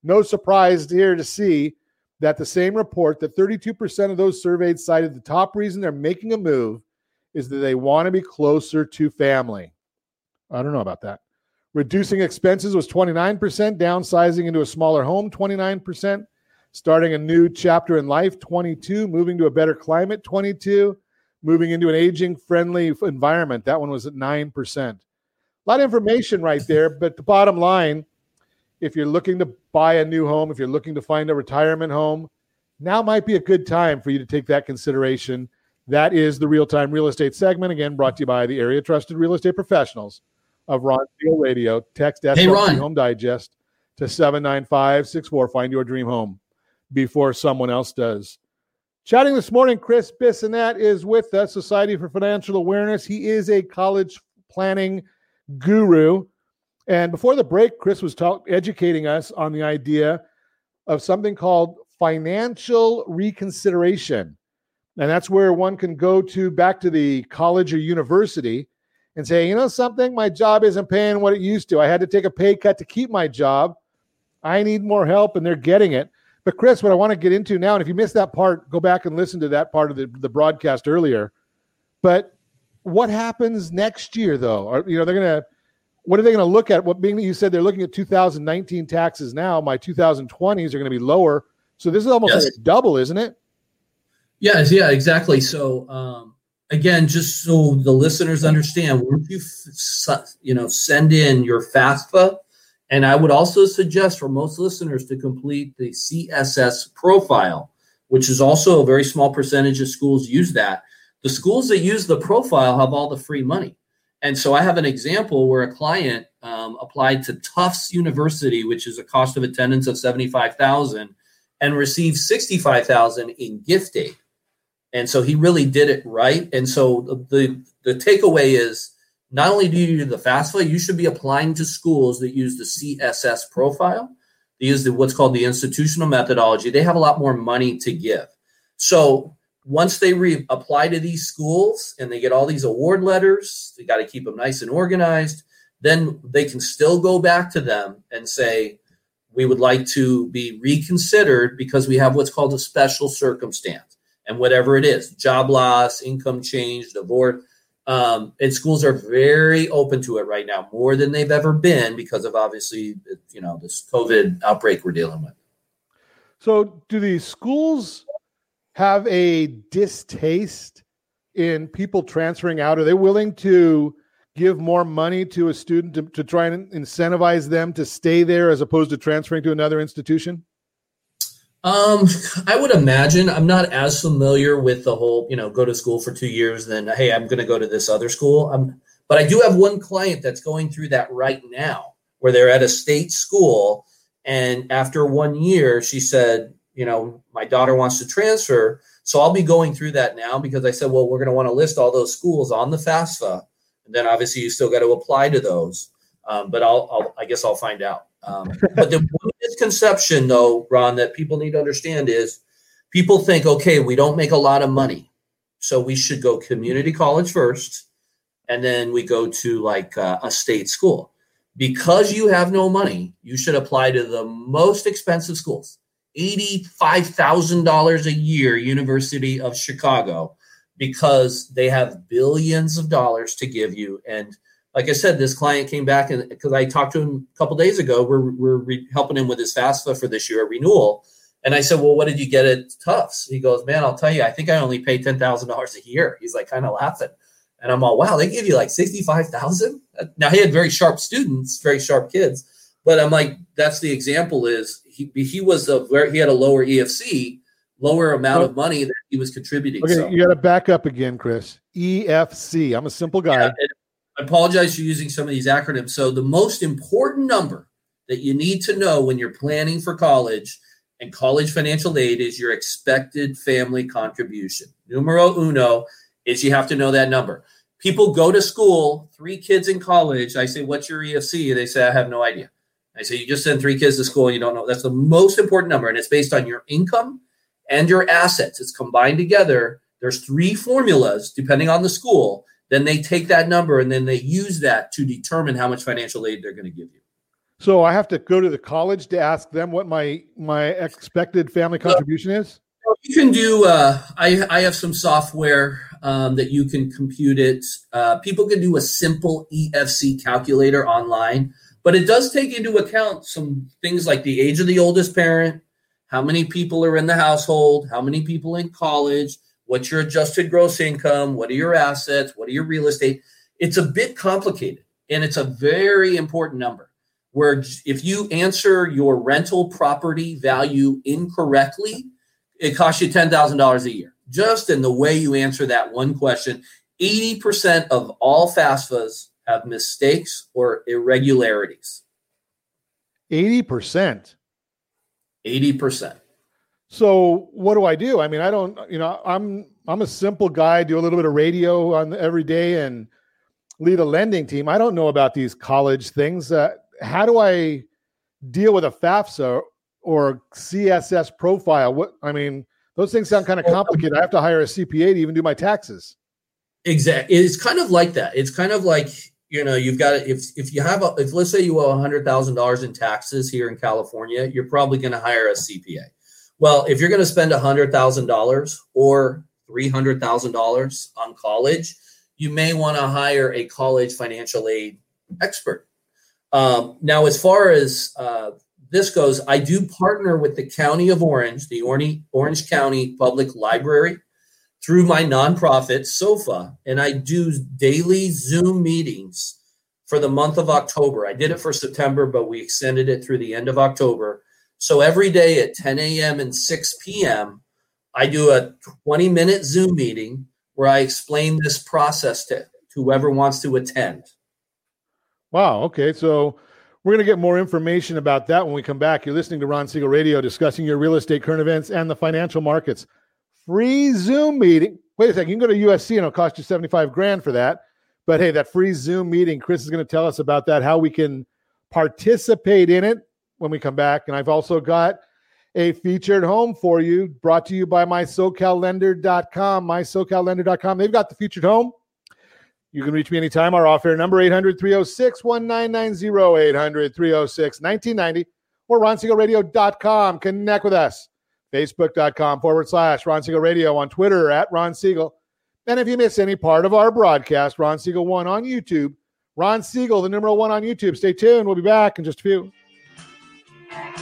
No surprise here to see that the same report that thirty-two percent of those surveyed cited the top reason they're making a move is that they want to be closer to family. I don't know about that. Reducing expenses was twenty-nine percent, downsizing into a smaller home, twenty-nine percent, starting a new chapter in life, twenty-two, moving to a better climate, twenty-two, moving into an aging-friendly environment. That one was at nine percent. A lot of information right there, but the bottom line, if you're looking to buy a new home, if you're looking to find a retirement home, now might be a good time for you to take that consideration. That is the real-time real estate segment, again, brought to you by the area trusted real estate professionals of Ron Siegel Radio. Text S L T hey, Ron. Home Digest to seven nine five six four. Find your dream home before someone else does. Chatting this morning, Chris Bissonnette is with us, Society for Financial Awareness. He is a college planning guru. And before the break, Chris was talk- educating us on the idea of something called financial reconsideration. And that's where one can go to back to the college or university and say, you know something, my job isn't paying what it used to. I had to take a pay cut to keep my job. I need more help, and they're getting it. But Chris, what I want to get into now, and if you missed that part, go back and listen to that part of the, the broadcast earlier. But what happens next year, though? Are, you know, they're going to, what are they going to look at? What being that you said they're looking at two thousand nineteen taxes now, my two thousand twenties are going to be lower. So this is almost yes. like a double, isn't it? Yes, yeah, exactly. So um, again, just so the listeners understand, once you you know send in your FAFSA, and I would also suggest for most listeners to complete the C S S profile, which is also a very small percentage of schools use that. The schools that use the profile have all the free money. And so I have an example where a client um, applied to Tufts University, which is a cost of attendance of seventy-five thousand dollars, and received sixty-five thousand dollars in gift aid. And so he really did it right. And so the, the takeaway is, not only do you do the FAFSA, you should be applying to schools that use the C S S profile. They use the, what's called the institutional methodology. They have a lot more money to give. So once they re- apply to these schools and they get all these award letters, they got to keep them nice and organized. Then they can still go back to them and say, we would like to be reconsidered because we have what's called a special circumstance. And whatever it is, job loss, income change, divorce. Um, and schools are very open to it right now, more than they've ever been because of obviously, you know, this COVID outbreak we're dealing with. So do these schools have a distaste in people transferring out? Are they willing to give more money to a student to, to try and incentivize them to stay there as opposed to transferring to another institution? Um, I would imagine. I'm not as familiar with the whole, you know, go to school for two years, then, hey, I'm going to go to this other school. Um, but I do have one client that's going through that right now where they're at a state school. And after one year, she said, you know, my daughter wants to transfer. So I'll be going through that now because I said, well, we're going to want to list all those schools on the FAFSA. And then obviously you still got to apply to those. Um, but I'll, I'll, I guess I'll find out. Um, but the one misconception, though, Ron, that people need to understand is people think, okay, we don't make a lot of money, so we should go community college first, and then we go to like uh, a state school. Because you have no money, you should apply to the most expensive schools, eighty-five thousand dollars a year, University of Chicago, because they have billions of dollars to give you. And like I said, this client came back and because I talked to him a couple of days ago, we're, we're re- helping him with his FAFSA for this year, a renewal. And I said, well, what did you get at Tufts? He goes, man, I'll tell you, I think I only pay ten thousand dollars a year. He's like kind of laughing. And I'm all, wow, they give you like sixty-five thousand dollars. Now he had very sharp students, very sharp kids. But I'm like, that's the example is he, he was a very, he had a lower E F C, lower amount of money that he was contributing. Okay, so you got to back up again, Chris. E F C. I'm a simple guy. Yeah, it, I apologize for using some of these acronyms. So the most important number that you need to know when you're planning for college and college financial aid is your expected family contribution. Numero uno is you have to know that number. People go to school, three kids in college. I say, what's your E F C? They say, I have no idea. I say, you just send three kids to school and you don't know. That's the most important number. And it's based on your income and your assets. It's combined together. There's three formulas depending on the school. Then they take that number and then they use that to determine how much financial aid they're going to give you. So I have to go to the college to ask them what my, my expected family contribution so, is? You can do, uh, I, I have some software um, that you can compute it. Uh, people can do a simple E F C calculator online, but it does take into account some things like the age of the oldest parent, how many people are in the household, how many people in college, what's your adjusted gross income? What are your assets? What are your real estate? It's a bit complicated, and it's a very important number where if you answer your rental property value incorrectly, it costs you ten thousand dollars a year. Just in the way you answer that one question, eighty percent of all FAFSAs have mistakes or irregularities. eighty percent? eighty percent. So what do I do? I mean, I don't, you know, I'm, I'm a simple guy, do a little bit of radio on every day and lead a lending team. I don't know about these college things. Uh, how do I deal with a FAFSA or C S S profile? What, I mean, those things sound kind of complicated. I have to hire a C P A to even do my taxes. Exactly. It's kind of like that. It's kind of like you know, you've got if if you have a, if let's say you owe one hundred thousand dollars in taxes here in California, you're probably going to hire a C P A. Well, if you're going to spend one hundred thousand dollars or three hundred thousand dollars on college, you may want to hire a college financial aid expert. Um, now, as far as uh, this goes, I do partner with the County of Orange, the Orange County Public Library, through my nonprofit, SOFA, and I do daily Zoom meetings for the month of October. I did it for September, but we extended it through the end of October. So every day at ten a.m. and six p.m., I do a twenty-minute Zoom meeting where I explain this process to, to whoever wants to attend. Wow, okay, so we're going to get more information about that when we come back. You're listening to Ron Siegel Radio, discussing your real estate, current events, and the financial markets. Free Zoom meeting. Wait a second, you can go to U S C and it'll cost you seventy-five grand for that. But hey, that free Zoom meeting, Chris is going to tell us about that, how we can participate in it when we come back. And I've also got a featured home for you, brought to you by my socal lender dot com, my socal lender dot com. They've got the featured home. You can reach me anytime. Our off-air number, eight hundred, three oh six, nineteen ninety, eight hundred, three oh six, nineteen ninety, or ron siegel radio dot com. Connect with us. Facebook.com forward slash Ron Siegel Radio, on Twitter at Ron Siegel. And if you miss any part of our broadcast, Ron Siegel one on YouTube. Ron Siegel, the numeral one on YouTube. Stay tuned. We'll be back in just a few. Are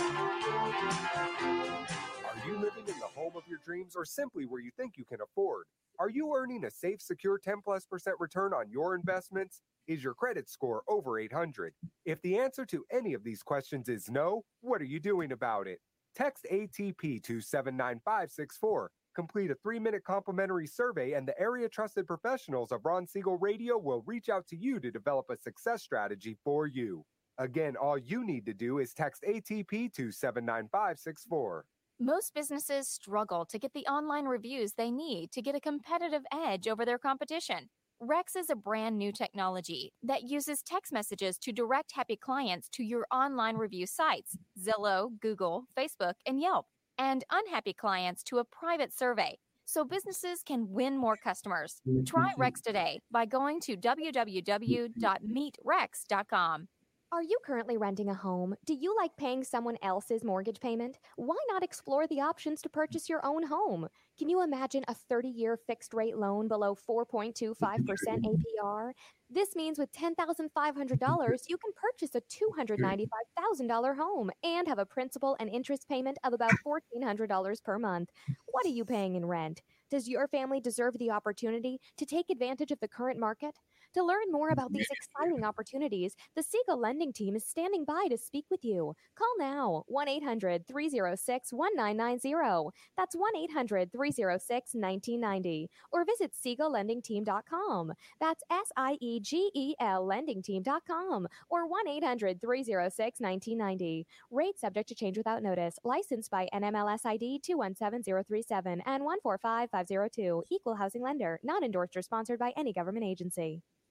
you living in the home of your dreams, or simply where you think you can afford? Are you earning a safe, secure ten plus percent return on your investments? Is your credit score over eight hundred? If the answer to any of these questions is no, what are you doing about it? Text A T P to seven nine five six four. Complete a three-minute complimentary survey, and the area-trusted professionals of Ron Siegel Radio will reach out to you to develop a success strategy for you. Again, all you need to do is text A T P to seven nine five six four. Most businesses struggle to get the online reviews they need to get a competitive edge over their competition. Rex is a brand new technology that uses text messages to direct happy clients to your online review sites, Zillow, Google, Facebook, and Yelp, and unhappy clients to a private survey, so businesses can win more customers. Try Rex today by going to w w w dot meet rex dot com. Are you currently renting a home? Do you like paying someone else's mortgage payment? Why not explore the options to purchase your own home? Can you imagine a thirty-year fixed-rate loan below four point two five percent A P R? This means with ten thousand five hundred dollars, you can purchase a two hundred ninety-five thousand dollars home and have a principal and interest payment of about fourteen hundred dollars per month. What are you paying in rent? Does your family deserve the opportunity to take advantage of the current market? To learn more about these exciting opportunities, the Siegel Lending Team is standing by to speak with you. Call now, one eight hundred, three oh six, nineteen ninety. That's one eight hundred, three oh six, nineteen ninety. Or visit siegel lending team dot com. That's S I E G E L lending team dot com. Or one eight hundred, three oh six, nineteen ninety. Rate subject to change without notice. Licensed by N M L S I D two one seven zero three seven and one four five five oh two. Equal housing lender. Not endorsed or sponsored by any government agency.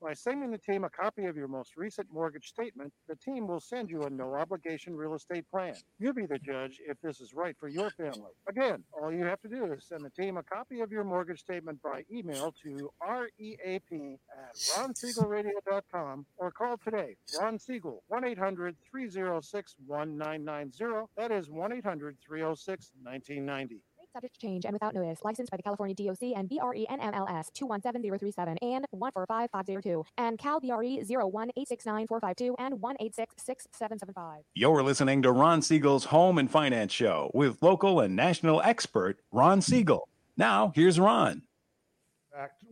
By sending the team a copy of your most recent mortgage statement, the team will send you a no-obligation real estate plan. You'll be the judge if this is right for your family. Again, all you have to do is send the team a copy of your mortgage statement by email to reap at ron siegel radio dot com or call today. Ron Siegel, one eight hundred, three oh six, nineteen ninety. That is one eight hundred, three oh six, nineteen ninety. Subject to change and without notice. Licensed by the California D O C and B R E N M L S two one seven zero three seven and one four five five oh two and Cal B R E zero one eight six nine four five two and one eight six six seven seven five. You're listening to Ron Siegel's Home and Finance Show with local and national expert Ron Siegel. Now, here's Ron.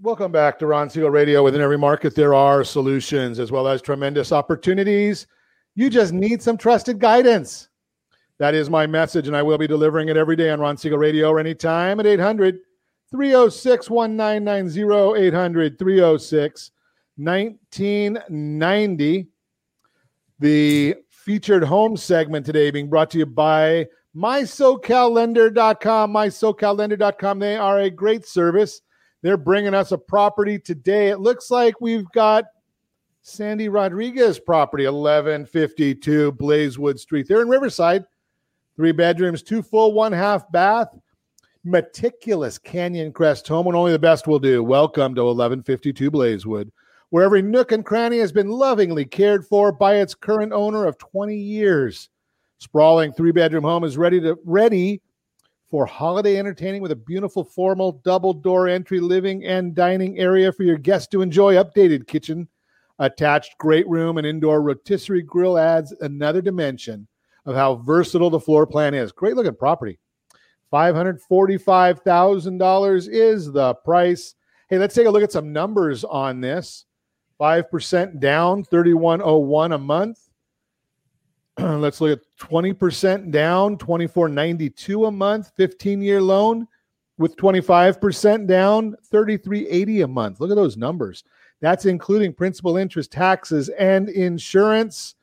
Welcome back to Ron Siegel Radio. Within every market, there are solutions as well as tremendous opportunities. You just need some trusted guidance. That is my message, and I will be delivering it every day on Ron Siegel Radio or anytime at eight hundred, three oh six, nineteen ninety, eight hundred, three oh six, nineteen ninety. The featured home segment today being brought to you by My SoCal Lender dot com. My SoCal Lender dot com. They are a great service. They're bringing us a property today. It looks like we've got Sandy Rodriguez property, eleven fifty-two Blazewood Street. They're in Riverside. Three bedrooms, two full, one half bath. Meticulous Canyon Crest home, and only the best will do. Welcome to eleven fifty-two Blazewood, where every nook and cranny has been lovingly cared for by its current owner of twenty years. Sprawling three-bedroom home is ready to ready for holiday entertaining with a beautiful formal double-door entry living and dining area for your guests to enjoy. Updated kitchen, attached great room, and indoor rotisserie grill adds another dimension of how versatile the floor plan is. Great-looking property. five hundred forty-five thousand dollars is the price. Hey, let's take a look at some numbers on this. five percent down, thirty-one oh one a month. Let's look at twenty percent down, twenty-four ninety-two a month, fifteen-year loan with twenty-five percent down, thirty-three eighty a month. Look at those numbers. That's including principal, interest, taxes, and insurance.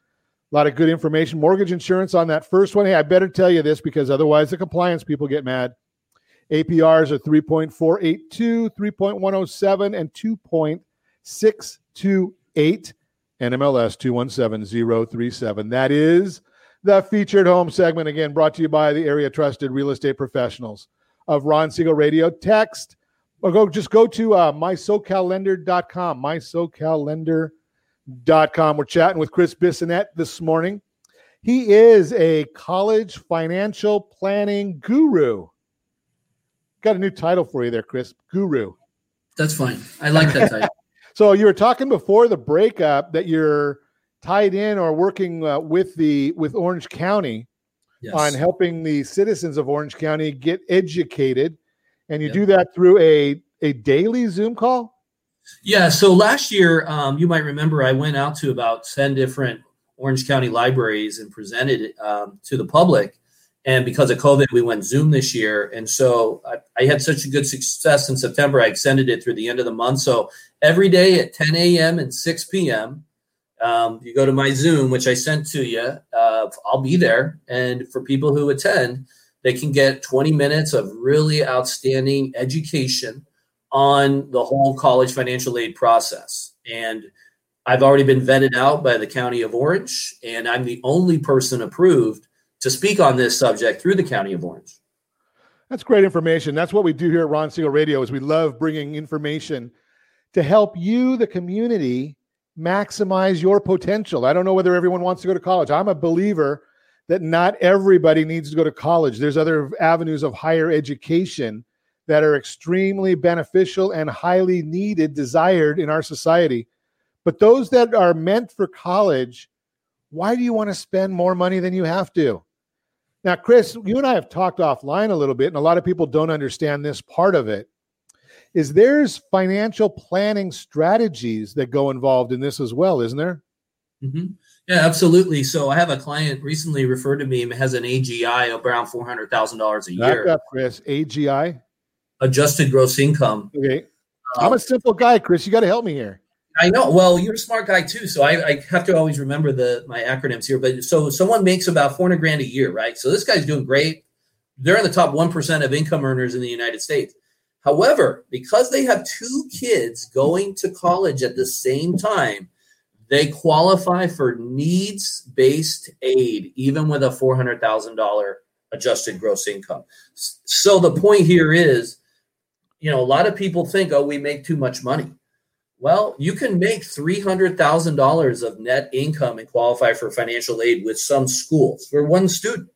A lot of good information. Mortgage insurance on that first one. Hey, I better tell you this because otherwise the compliance people get mad. A P Rs are three point four eight two, three point one oh seven, and two point six two eight. N M L S two one seven zero three seven. That is the featured home segment, again, brought to you by the area trusted real estate professionals of Ron Siegel Radio. Text or go, just go to uh, my socal lender dot com, my socal lender dot com. We're chatting with Chris Bissonnette this morning. He is a college financial planning guru. Got a new title for you there, Chris, guru. That's fine. I like that title. So you were talking before the breakup that you're tied in or working uh, with the with Orange County. Yes. On helping the citizens of Orange County get educated, and you yep. do that through a a daily Zoom call. Yeah. So last year, um, you might remember, I went out to about ten different Orange County libraries and presented it um, to the public. And because of COVID, we went Zoom this year. And so I, I had such a good success in September, I extended it through the end of the month. So every day at ten a.m. and six p.m., um, you go to my Zoom, which I sent to you. Uh, I'll be there. And for people who attend, they can get twenty minutes of really outstanding education on the whole college financial aid process. And I've already been vetted out by the County of Orange, and I'm the only person approved to speak on this subject through the County of Orange. That's great information. That's what we do here at Ron Siegel Radio, is we love bringing information to help you, the community, maximize your potential. I don't know whether everyone wants to go to college. I'm a believer that not everybody needs to go to college. There's other avenues of higher education that are extremely beneficial and highly needed, desired in our society. But those that are meant for college, why do you want to spend more money than you have to? Now, Chris, you and I have talked offline a little bit, and a lot of people don't understand this part of it, is there's financial planning strategies that go involved in this as well, isn't there? Mm-hmm. Yeah, absolutely. So I have a client recently referred to me, has an A G I of around four hundred thousand dollars a year. Back up, Chris. A G I? Adjusted gross income. Okay. Um, I'm a simple guy, Chris. You got to help me here. I know. Well, you're a smart guy too, so I, I have to always remember the my acronyms here. But so someone makes about four hundred grand a year, right? So this guy's doing great. They're in the top one percent of income earners in the United States. However, because they have two kids going to college at the same time, they qualify for needs-based aid, even with a four hundred thousand dollar adjusted gross income. So the point here is, you know, a lot of people think, oh, we make too much money. Well, you can make three hundred thousand dollars of net income and qualify for financial aid with some schools for one student.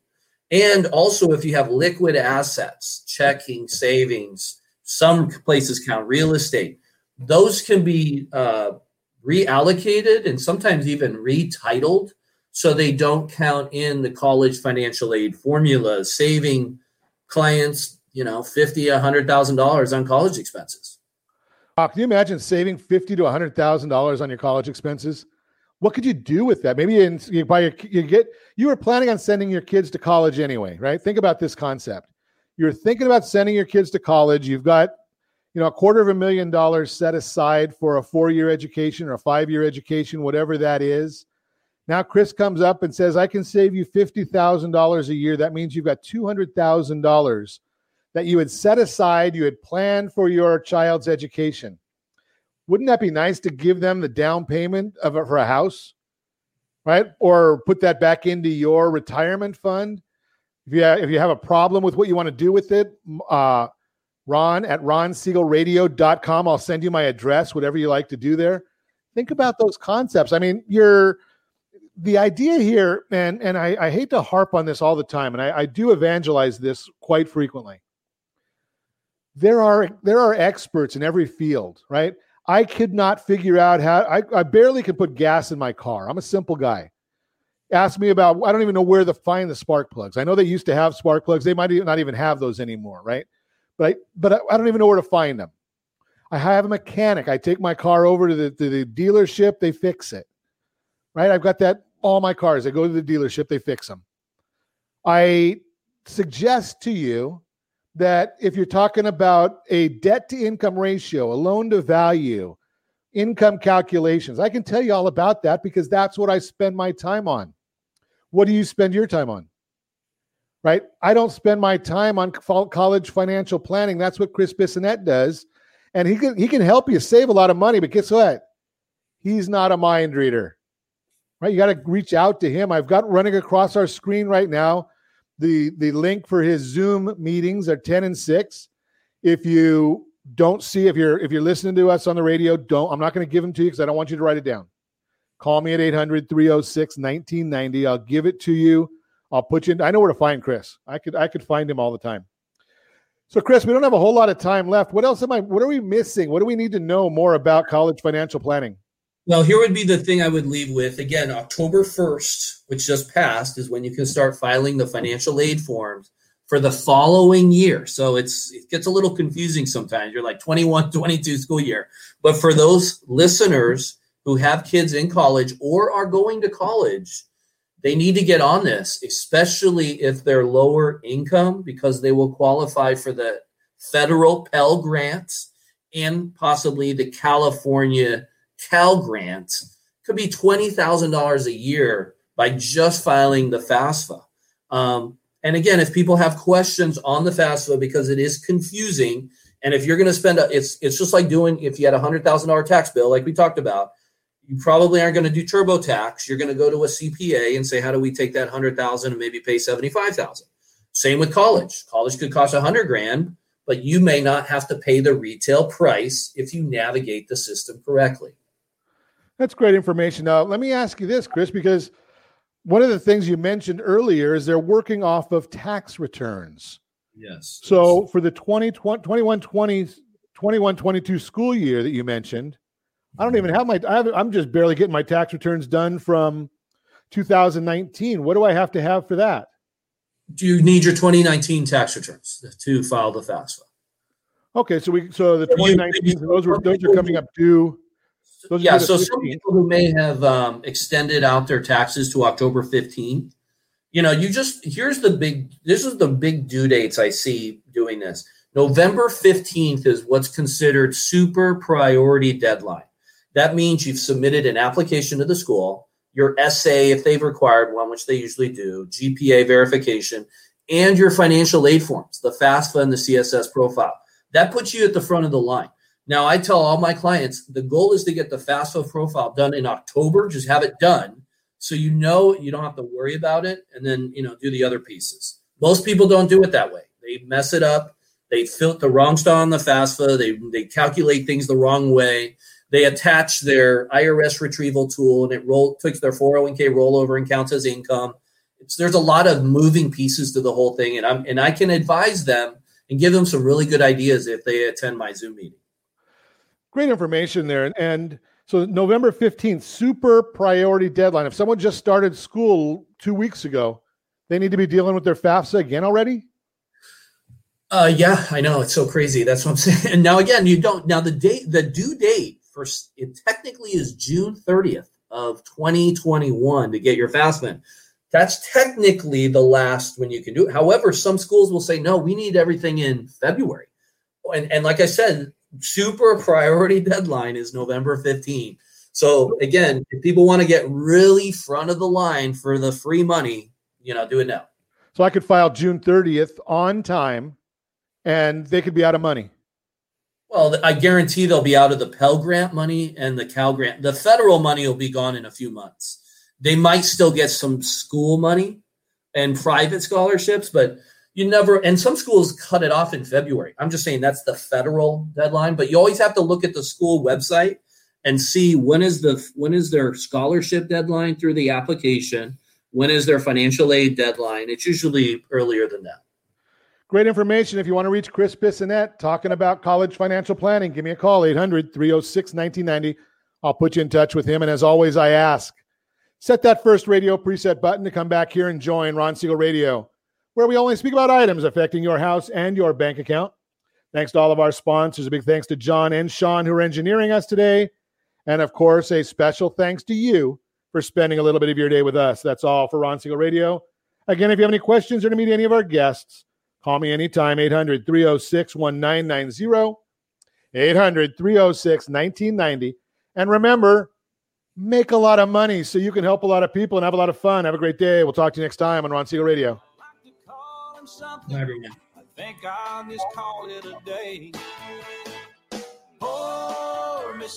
And also if you have liquid assets, checking, savings, some places count real estate, those can be uh, reallocated and sometimes even retitled so they don't count in the college financial aid formula, saving clients, you know, fifty thousand dollars, one hundred thousand dollars on college expenses. Can you imagine saving fifty to a hundred thousand dollars on your college expenses? What could you do with that? Maybe you, you buy your, you get you were planning on sending your kids to college anyway, right? Think about this concept. You're thinking about sending your kids to college. You've got, you know, a quarter of a million dollars set aside for a four-year education or a five-year education, whatever that is. Now Chris comes up and says, I can save you fifty thousand dollars a year. That means you've got two hundred thousand dollars that you had set aside, you had planned for your child's education. Wouldn't that be nice to give them the down payment of a, for a house, right? Or put that back into your retirement fund. If you have, if you have a problem with what you want to do with it, uh, Ron at ron siegel radio dot com. I'll send you my address, whatever you like to do there. Think about those concepts. I mean, you're the idea here, and, and I, I hate to harp on this all the time, and I, I do evangelize this quite frequently. There are there are experts in every field, right? I could not figure out how, I, I barely could put gas in my car. I'm a simple guy. Ask me about, I don't even know where to find the spark plugs. I know they used to have spark plugs. They might not even have those anymore, right? But I, but I, I don't even know where to find them. I have a mechanic. I take my car over to the, to the dealership. They fix it, right? I've got that, all my cars. I go to the dealership. They fix them. I suggest to you that if you're talking about a debt-to-income ratio, a loan-to-value, income calculations, I can tell you all about that because that's what I spend my time on. What do you spend your time on? Right? I don't spend my time on college financial planning. That's what Chris Bissonnette does. And he can, he can help you save a lot of money, but guess what? He's not a mind reader. Right? You got to reach out to him. I've got running across our screen right now the, the link for his Zoom meetings are ten and six. If you don't see, if you're if you're listening to us on the radio, don't I'm not going to give them to you because I don't want you to write it down. Call me at eight hundred, three oh six, nineteen ninety. I'll give it to you. I'll put you in. I know where to find Chris. I could I could find him all the time. So Chris, we don't have a whole lot of time left. What else am I what are we missing? What do we need to know more about college financial planning? Well, here would be the thing I would leave with. Again, October first, which just passed, is when you can start filing the financial aid forms for the following year. So it's it gets a little confusing sometimes. You're like twenty-one, twenty-two school year. But for those listeners who have kids in college or are going to college, they need to get on this, especially if they're lower income, because they will qualify for the federal Pell Grant and possibly the California Cal Grant. Could be twenty thousand dollars a year by just filing the FAFSA. Um, and again, if people have questions on the FAFSA, because it is confusing, and if you're going to spend, a, it's it's just like doing, if you had a one hundred thousand dollars tax bill, like we talked about, you probably aren't going to do TurboTax. You're going to go to a C P A and say, how do we take that one hundred thousand dollars and maybe pay seventy-five thousand dollars? Same with college. College could cost one hundred grand, but you may not have to pay the retail price if you navigate the system correctly. That's great information. Now, let me ask you this, Chris, because one of the things you mentioned earlier is they're working off of tax returns. Yes. So yes. For the twenty-one twenty-two school year that you mentioned, I don't even have my, I have, I'm just barely getting my tax returns done from two thousand nineteen. What do I have to have for that? Do you need your twenty nineteen tax returns to file the FAFSA? Okay. So we, so the twenty nineteen, those were, those are coming up due. Those yeah. So some people who may have um, extended out their taxes to October fifteenth, you know, you just, here's the big, this is the big due dates I see doing this. November fifteenth is what's considered super priority deadline. That means you've submitted an application to the school, your essay, if they've required one, which they usually do, G P A verification, and your financial aid forms, the FAFSA and the C S S profile. That puts you at the front of the line. Now, I tell all my clients, the goal is to get the FAFSA profile done in October. Just have it done so you know you don't have to worry about it, and then you know do the other pieces. Most people don't do it that way. They mess it up. They fill the wrong stuff on the FAFSA. They, they calculate things the wrong way. They attach their I R S retrieval tool, and it roll, takes their four oh one k rollover and counts as income. It's, there's a lot of moving pieces to the whole thing, and I'm and I can advise them and give them some really good ideas if they attend my Zoom meeting. Great information there. And so November fifteenth, super priority deadline. If someone just started school two weeks ago, they need to be dealing with their FAFSA again already? Uh, yeah, I know. It's so crazy. That's what I'm saying. And now, again, you don't. Now, the date, the due date for it technically is June thirtieth of twenty twenty-one to get your FAFSA. That's technically the last when you can do it. However, some schools will say, no, we need everything in February. And, and like I said, super priority deadline is November fifteenth. So again, if people want to get really front of the line for the free money, you know, do it now. So I could file June thirtieth on time and they could be out of money. Well, I guarantee they'll be out of the Pell Grant money and the Cal Grant. The federal money will be gone in a few months. They might still get some school money and private scholarships, but you never, and some schools cut it off in February. I'm just saying that's the federal deadline, but you always have to look at the school website and see when is the, when is their scholarship deadline through the application? When is their financial aid deadline? It's usually earlier than that. Great information. If you want to reach Chris Bissonnette talking about college financial planning, give me a call, eight hundred, three oh six, nineteen ninety. I'll put you in touch with him. And as always, I ask, set that first radio preset button to come back here and join Ron Siegel Radio, where we only speak about items affecting your house and your bank account. Thanks to all of our sponsors. A big thanks to John and Sean who are engineering us today. And of course, a special thanks to you for spending a little bit of your day with us. That's all for Ron Siegel Radio. Again, if you have any questions or to meet any of our guests, call me anytime, eight hundred, three oh six, nineteen ninety, eight hundred, three oh six, nineteen ninety. And remember, make a lot of money so you can help a lot of people and have a lot of fun. Have a great day. We'll talk to you next time on Ron Siegel Radio. Bye, everyone. I think I'll just call it a day. Oh, Miss